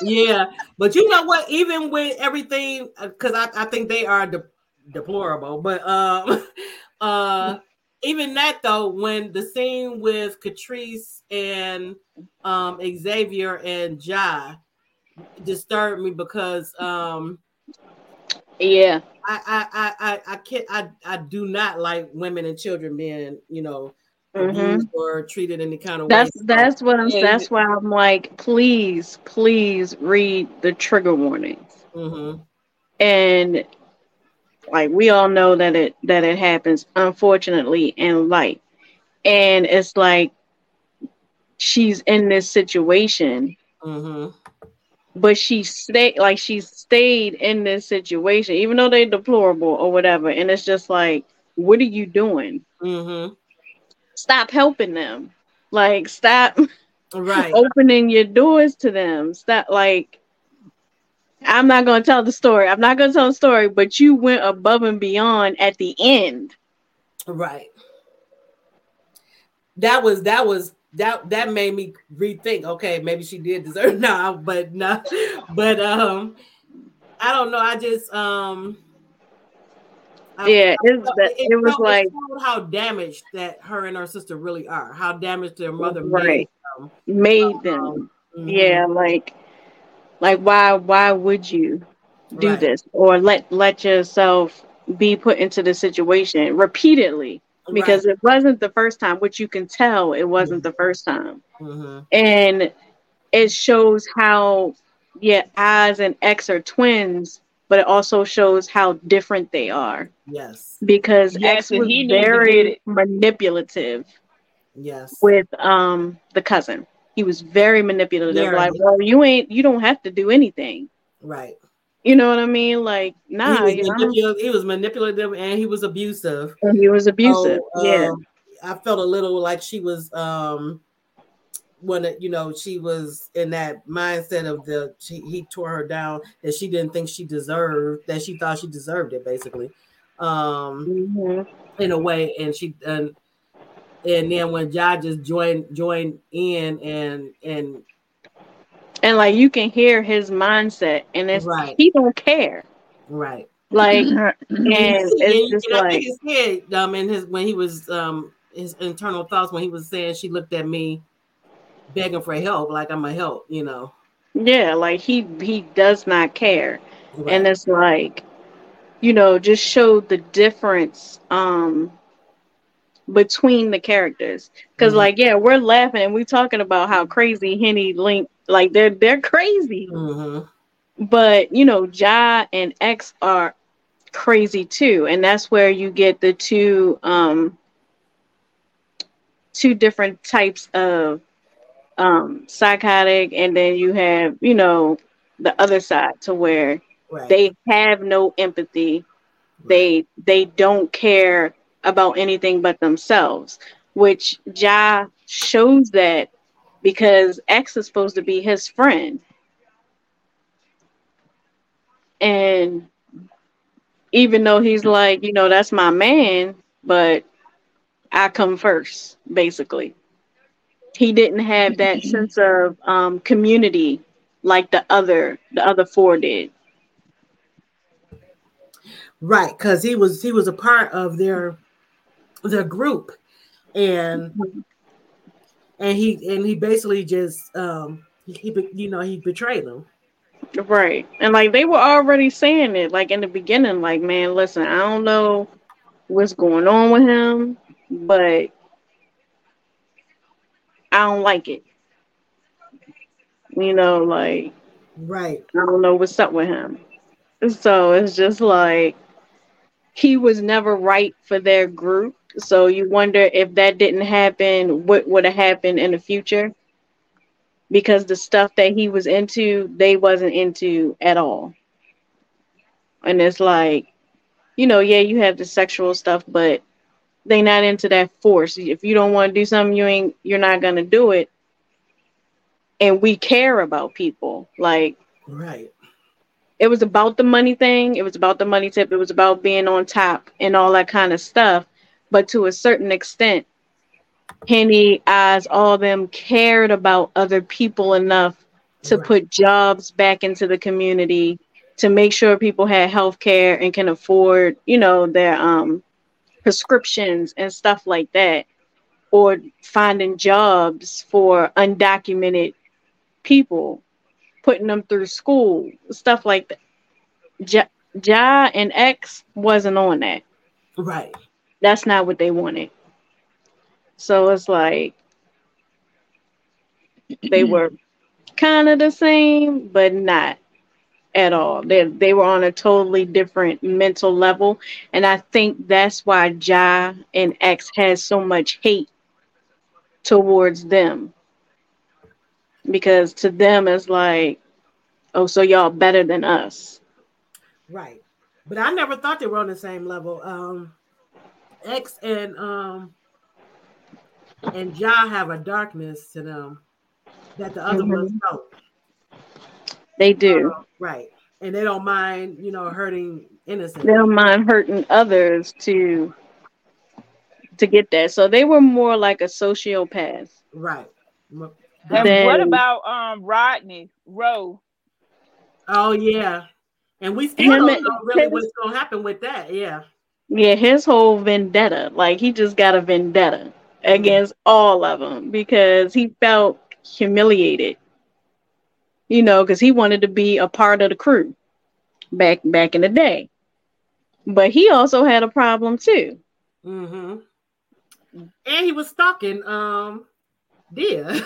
Yeah, but you know what? Even with everything, because I, I think they are de- deplorable. But um, uh, even that though, when the scene with Catrice and um, Xavier and Jai disturbed me, because um, yeah. I I I I can't I, I do not like women and children being, you know, mm-hmm. or treated any kind of that's, way. That's that's what I'm yeah. that's why I'm like, please, please read the trigger warnings. Mm-hmm. And like we all know that it that it happens, unfortunately, in life. And it's like she's in this situation. Mm-hmm. But she stayed, like she stayed in this situation, even though they're deplorable or whatever. And it's just like, what are you doing? Mm-hmm. Stop helping them. Like, stop right. opening your doors to them. Stop. Like, I'm not going to tell the story. I'm not going to tell the story, but you went above and beyond at the end. Right. That was that was that that made me rethink. Okay, maybe she did deserve no, but no, but um, I don't know. I just um, I, yeah, I, it, it, it was showed, like it showed how damaged that her and her sister really are. How damaged their mother right. made them. Made um, them. Mm-hmm. Yeah, like like why why would you do right. this or let let yourself be put into the situation repeatedly? Because right. it wasn't the first time, which you can tell it wasn't the first time. Mm-hmm. And it shows how, yeah, Oz and X are twins, but it also shows how different they are. Yes. Because yes, X was he very manipulative. Yes. With um the cousin. He was very manipulative. Yeah, like, yeah. well, you ain't, you don't have to do anything. Right. You know what I mean? Like, nah. He was, you know? He was manipulative and he was abusive. And he was abusive. So, yeah. Um, I felt a little like she was, um, when, you know, she was in that mindset of the, she, he tore her down, that she didn't think she deserved, that she thought she deserved it, basically. Um, mm-hmm. In a way. And she, and, and then when Jai just joined, joined in and, and, And like you can hear his mindset, and it's right. he don't care, right? Like, and it's just and like his head, um, and his when he was um his internal thoughts when he was saying she looked at me, begging for help, like I'm a help, you know? Yeah, like he he does not care, right. and it's like, you know, just showed the difference um between the characters, because mm-hmm. like yeah, we're laughing and we're talking about how crazy Henny Link. Like they're they're crazy, mm-hmm. but you know Jai and X are crazy too, and that's where you get the two um two different types of um psychotic, and then you have you know the other side to where right. they have no empathy, right. they they don't care about anything but themselves, which Jai shows that. Because X is supposed to be his friend. And even though he's like, you know, that's my man, but I come first, basically. He didn't have that sense of um, community like the other the other four did. Right, because he was he was a part of their their group. And mm-hmm. And he and he basically just um he you know he betrayed them, right? And like they were already saying it like in the beginning, like man, listen, I don't know what's going on with him, but I don't like it. You know, like right. I don't know what's up with him. So it's just like he was never right for their group. So you wonder if that didn't happen, what would have happened in the future? Because the stuff that he was into, they wasn't into at all. And it's like, you know, yeah, you have the sexual stuff, but they not into that force. If you don't want to do something, you ain't, you're not going to do it. And we care about people. Like, right. It was about the money thing. It was about the money tip. It was about being on top and all that kind of stuff. But to a certain extent, Henny, Oz, all of them cared about other people enough to right. put jobs back into the community, to make sure people had health care and can afford, you know, their um, prescriptions and stuff like that, or finding jobs for undocumented people, putting them through school, stuff like that. Ja, Ja and X wasn't on that. Right. That's not what they wanted. So it's like they were kind of the same, but not at all. They they were on a totally different mental level. And I think that's why Jai and X has so much hate towards them. Because to them it's like, oh, so y'all better than us. Right. But I never thought they were on the same level. Um X and um and Jai have a darkness to them that the other mm-hmm. ones don't. They do. Uh, right. And they don't mind, you know, hurting innocent. They don't mind hurting others to to get that. So they were more like a sociopath. Right. And then, what about um Rodney Rowe? Oh yeah. And we still him, don't know really his, what's gonna happen with that, yeah. Yeah, his whole vendetta. Like, he just got a vendetta against all of them because he felt humiliated. You know, because he wanted to be a part of the crew back back in the day. But he also had a problem too. Mm-hmm. And he was stalking um Dia.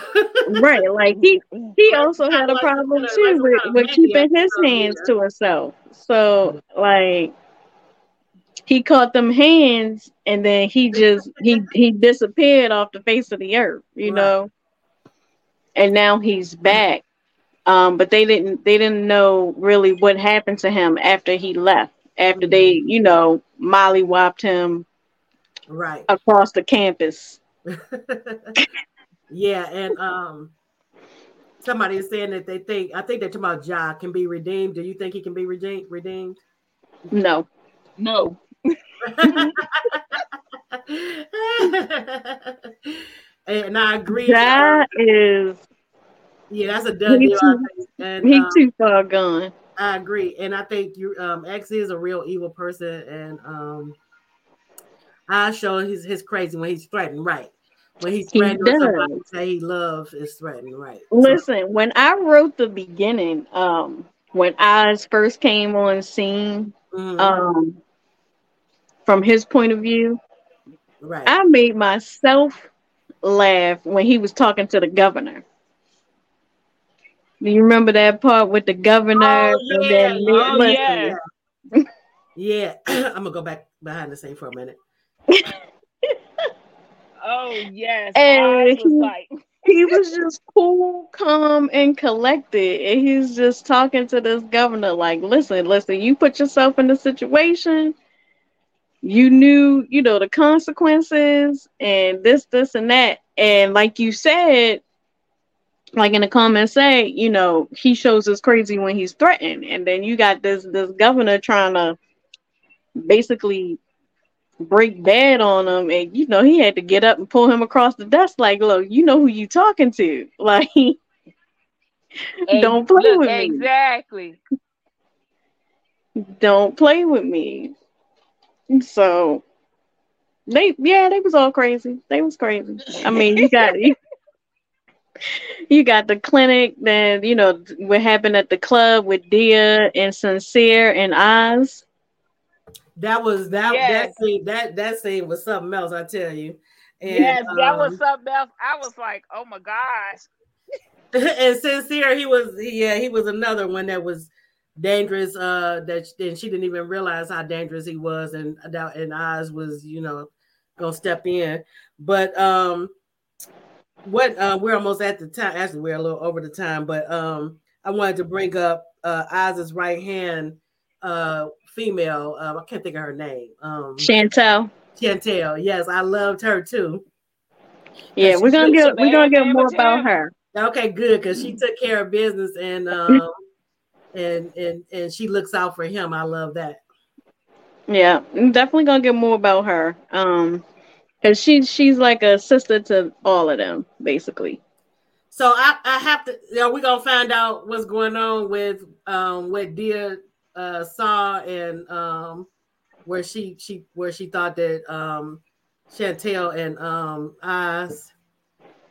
Right. Like he he also had a problem too with, with keeping his hands to himself. So like he caught them hands and then he just he he disappeared off the face of the earth, you right. know. And now he's back. Um, but they didn't they didn't know really what happened to him after he left. After they, you know, molly-whopped him right across the campus. Yeah, and um, somebody is saying that they think, I think they're talking about Jai can be redeemed. Do you think he can be redeemed? redeemed? No. No. And I agree. Jai is... Yeah, that's a W. He too, and, he um, too far gone. I agree, and I think you um, X is a real evil person, and um, I show his his crazy when he's threatened, right? When he's threatened, he with somebody that he loves is threatened, right? Listen, so. When I wrote the beginning, um, when Oz first came on scene, mm-hmm. um, from his point of view, right? I made myself laugh when he was talking to the governor. Do you remember that part with the governor? Oh, yeah. And then, oh, yeah. Yeah. I'm going to go back behind the scene for a minute. Oh, yes. And was he, like... he was just cool, calm, and collected. And he's just talking to this governor like, listen, listen, you put yourself in the situation. You knew, you know, the consequences and this, this, and that. And like you said, like in the comments say, you know, he shows us crazy when he's threatened. And then you got this this governor trying to basically break bad on him. And, you know, he had to get up and pull him across the desk like, look, you know who you talking to. Like, don't play look, with me. Exactly. Don't play with me. So, they yeah, they was all crazy. They was crazy. I mean, you got it. You got the clinic, then, you know, what happened at the club with Dia and Sincere and Oz. That was, that yes. that scene, that that scene was something else, I tell you. And, yes, that um, was something else. I was like, oh my gosh. And Sincere, he was, yeah, he was another one that was dangerous, uh, that and she didn't even realize how dangerous he was, and, and Oz was, you know, gonna step in. But, um, What uh, we're almost at the time. Actually, we're a little over the time, but um, I wanted to bring up uh, Oz's right hand uh, female. Um, I can't think of her name. Um, Chantel. Chantel. Yes, I loved her too. Yeah, we're gonna get we're gonna get more about her. Okay, good, because she took care of business and um, and and and she looks out for him. I love that. Yeah, I'm definitely gonna get more about her. Um. Because she, she's like a sister to all of them, basically. So I, I have to, you know, we're going to find out what's going on with um, what Dia uh, saw and um, where she she where she thought that um, Chantel and um, Oz.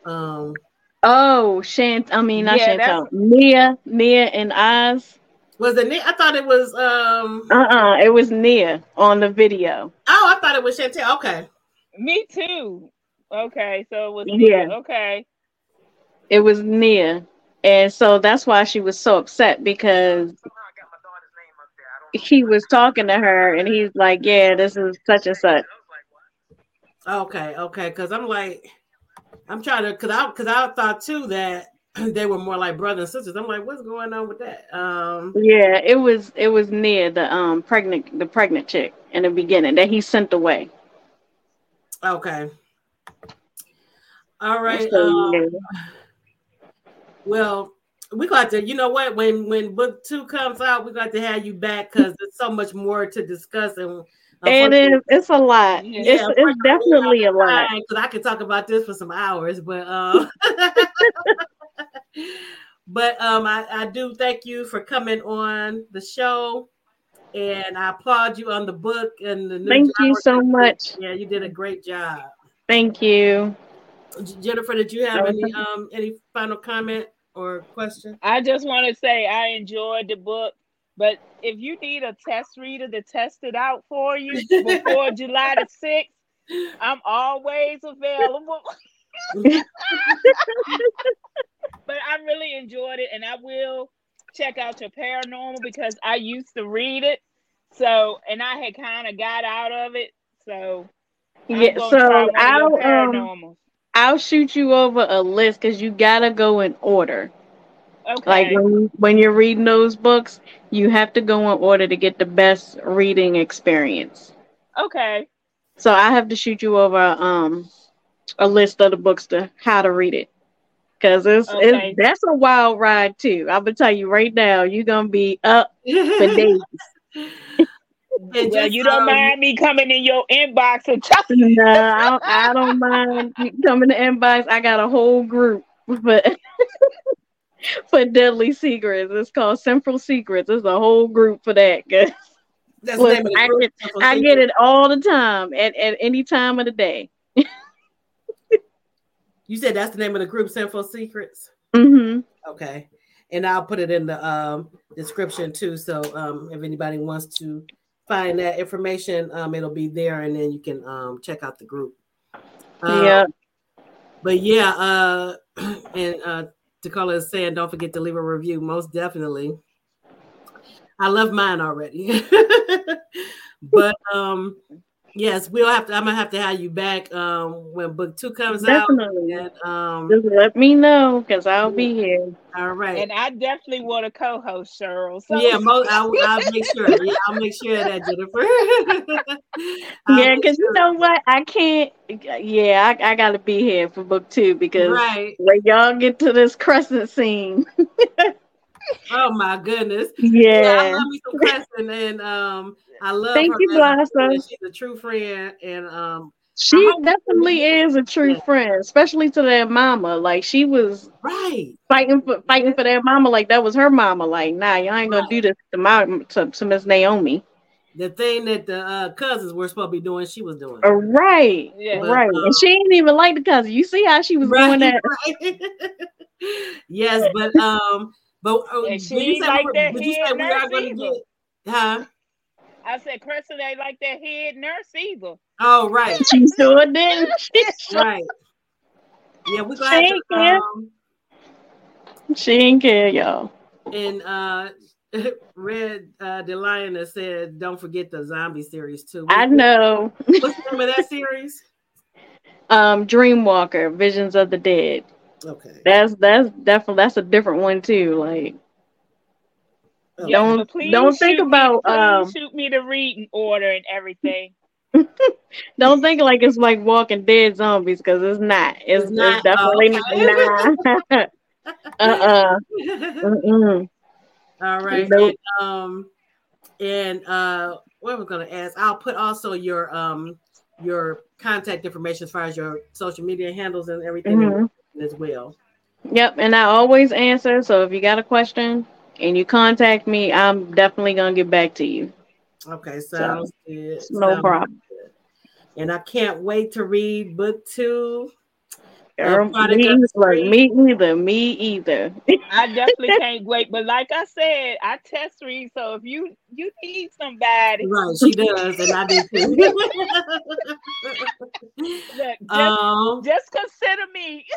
Um, oh, Chant, I mean, not yeah, Chantel. Nia, Nia and Oz. Was it Nia? I thought it was. Um... Uh-uh, it was Nia on the video. Oh, I thought it was Chantel. Okay. Me too. Okay, so it was Nia. Yeah. Okay, it was Nia, and so that's why she was so upset because he was talking to her, and he's like, "Yeah, this is such and such." Okay, okay, because I'm like, I'm trying to, because I, because I thought too that they were more like brothers and sisters. I'm like, what's going on with that? Um, yeah, it was, it was Nia, the um pregnant, the pregnant chick in the beginning that he sent away. Okay. All right. Um, well, we got to, you know what? When when book two comes out, we got to have you back because there's so much more to discuss, and It is. It's a lot. Yeah, it's it's definitely a lot. Because I could talk about this for some hours, but um, but um, I, I do thank you for coming on the show, and I applaud you on the book and the new. Thank you so much. Yeah, you did a great job. Thank you, Jennifer. Did you have any um any final comment or question? I just want to say I enjoyed the book. But if you need a test reader to test it out for you before July the sixth, I'm always available. But I really enjoyed it, and I will check out your paranormal because I used to read it. So, and I had kind of got out of it. So, I'm yeah. So I'll um, I'll shoot you over a list because you gotta go in order. Okay. Like when, when you're reading those books, you have to go in order to get the best reading experience. Okay. So I have to shoot you over um a list of the books to how to read it, because it's, okay. it's that's a wild ride too. I'm gonna tell you right now, you're gonna be up for days. Well, just, you don't um, mind me coming in your inbox and talking. No, I don't, I don't mind coming to inbox. I got a whole group, but. For Deadly Secrets, it's called Sinful Secrets. It's a whole group for that. That's well, the name I, of the group, get, I get it all the time at, at any time of the day. You said that's the name of the group, Sinful Secrets? Mm-hmm. Okay. And I'll put it in the um, description too. So um, if anybody wants to find that information, um, it'll be there, and then you can um, check out the group. Um, yeah. But yeah, uh, and uh, Dakota is saying, don't forget to leave a review. Most definitely. I love mine already. But um, yes, we'll have to. I'm gonna have to have you back um, when book two comes definitely. out. Definitely. Um, Just let me know because I'll be here. All right. And I definitely want to co-host, Cheryl. So. Yeah, most, I, I'll make sure. Yeah, I'll make sure of that, Jennifer. Yeah, because sure. You know what? I can't. Yeah, I, I got to be here for book two because right. when y'all get to this Crescent scene. Oh my goodness! Yeah. yeah, I love me some Crescent, and um, I love. Thank her you, Blossom. She's a true friend, and um, she definitely friend. is a true yeah. friend, especially to their mama. Like she was right fighting for fighting yeah. for their mama, like that was her mama. Like, nah, y'all ain't gonna right. do this to my to, to Miss Naomi. The thing that the uh, cousins were supposed to be doing, she was doing. Uh, right, yeah. but, right, um, and she didn't even like the cousins. You see how she was right, doing that? Right. Yes, but um. But uh, did you say, like that did you say we are going to get, huh? I said, Crescent ain't like that head nurse either. Oh, right. She sure did. Right. Yeah, we're glad to. Care. Um, she ain't care, y'all. And uh, Red uh, DeLion said, don't forget the zombie series, too. What, I know. What's the name of that series? Um, Dreamwalker, Visions of the Dead. Okay. That's that's definitely that's a different one too. Like oh. don't don't think about me, um shoot me the reading order and everything. Don't think like it's like Walking Dead zombies because it's not. It's, it's not it's definitely oh. not. uh uh. All right. Nope. And, um and uh what we're gonna ask, I'll put also your um your contact information as far as your social media handles and everything. Mm-hmm. As well. Yep, and I always answer. So if you got a question and you contact me, I'm definitely gonna get back to you. Okay, sounds so, good. No sounds problem. Good. And I can't wait to read book two. Girl, me, like, me either. Me either. I definitely can't wait. But like I said, I test read. So if you you need somebody, right? She does, and I do too. Look, just, um, just consider me.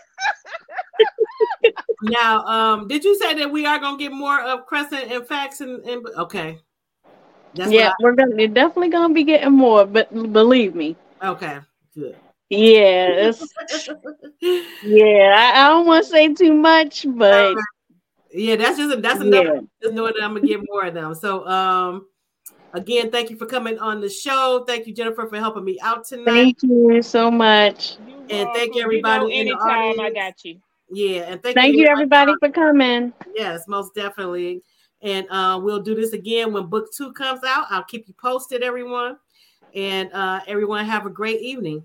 Now, um, did you say that we are gonna get more of Crescent and Fax and, and okay? That's yeah, I, we're gonna we're definitely gonna be getting more. But believe me. Okay. Good. Yeah, yeah. I, I don't want to say too much, but uh, yeah, that's just a, that's enough. Yeah. Just knowing that I'm gonna get more of them. So, um, again, thank you for coming on the show. Thank you, Jennifer, for helping me out tonight. Thank you so much, you and thank everybody. You know, anytime in the I got you. Yeah, and thank thank you everybody for coming. Yes, most definitely. And uh, we'll do this again when book two comes out. I'll keep you posted, everyone. And uh, everyone have a great evening.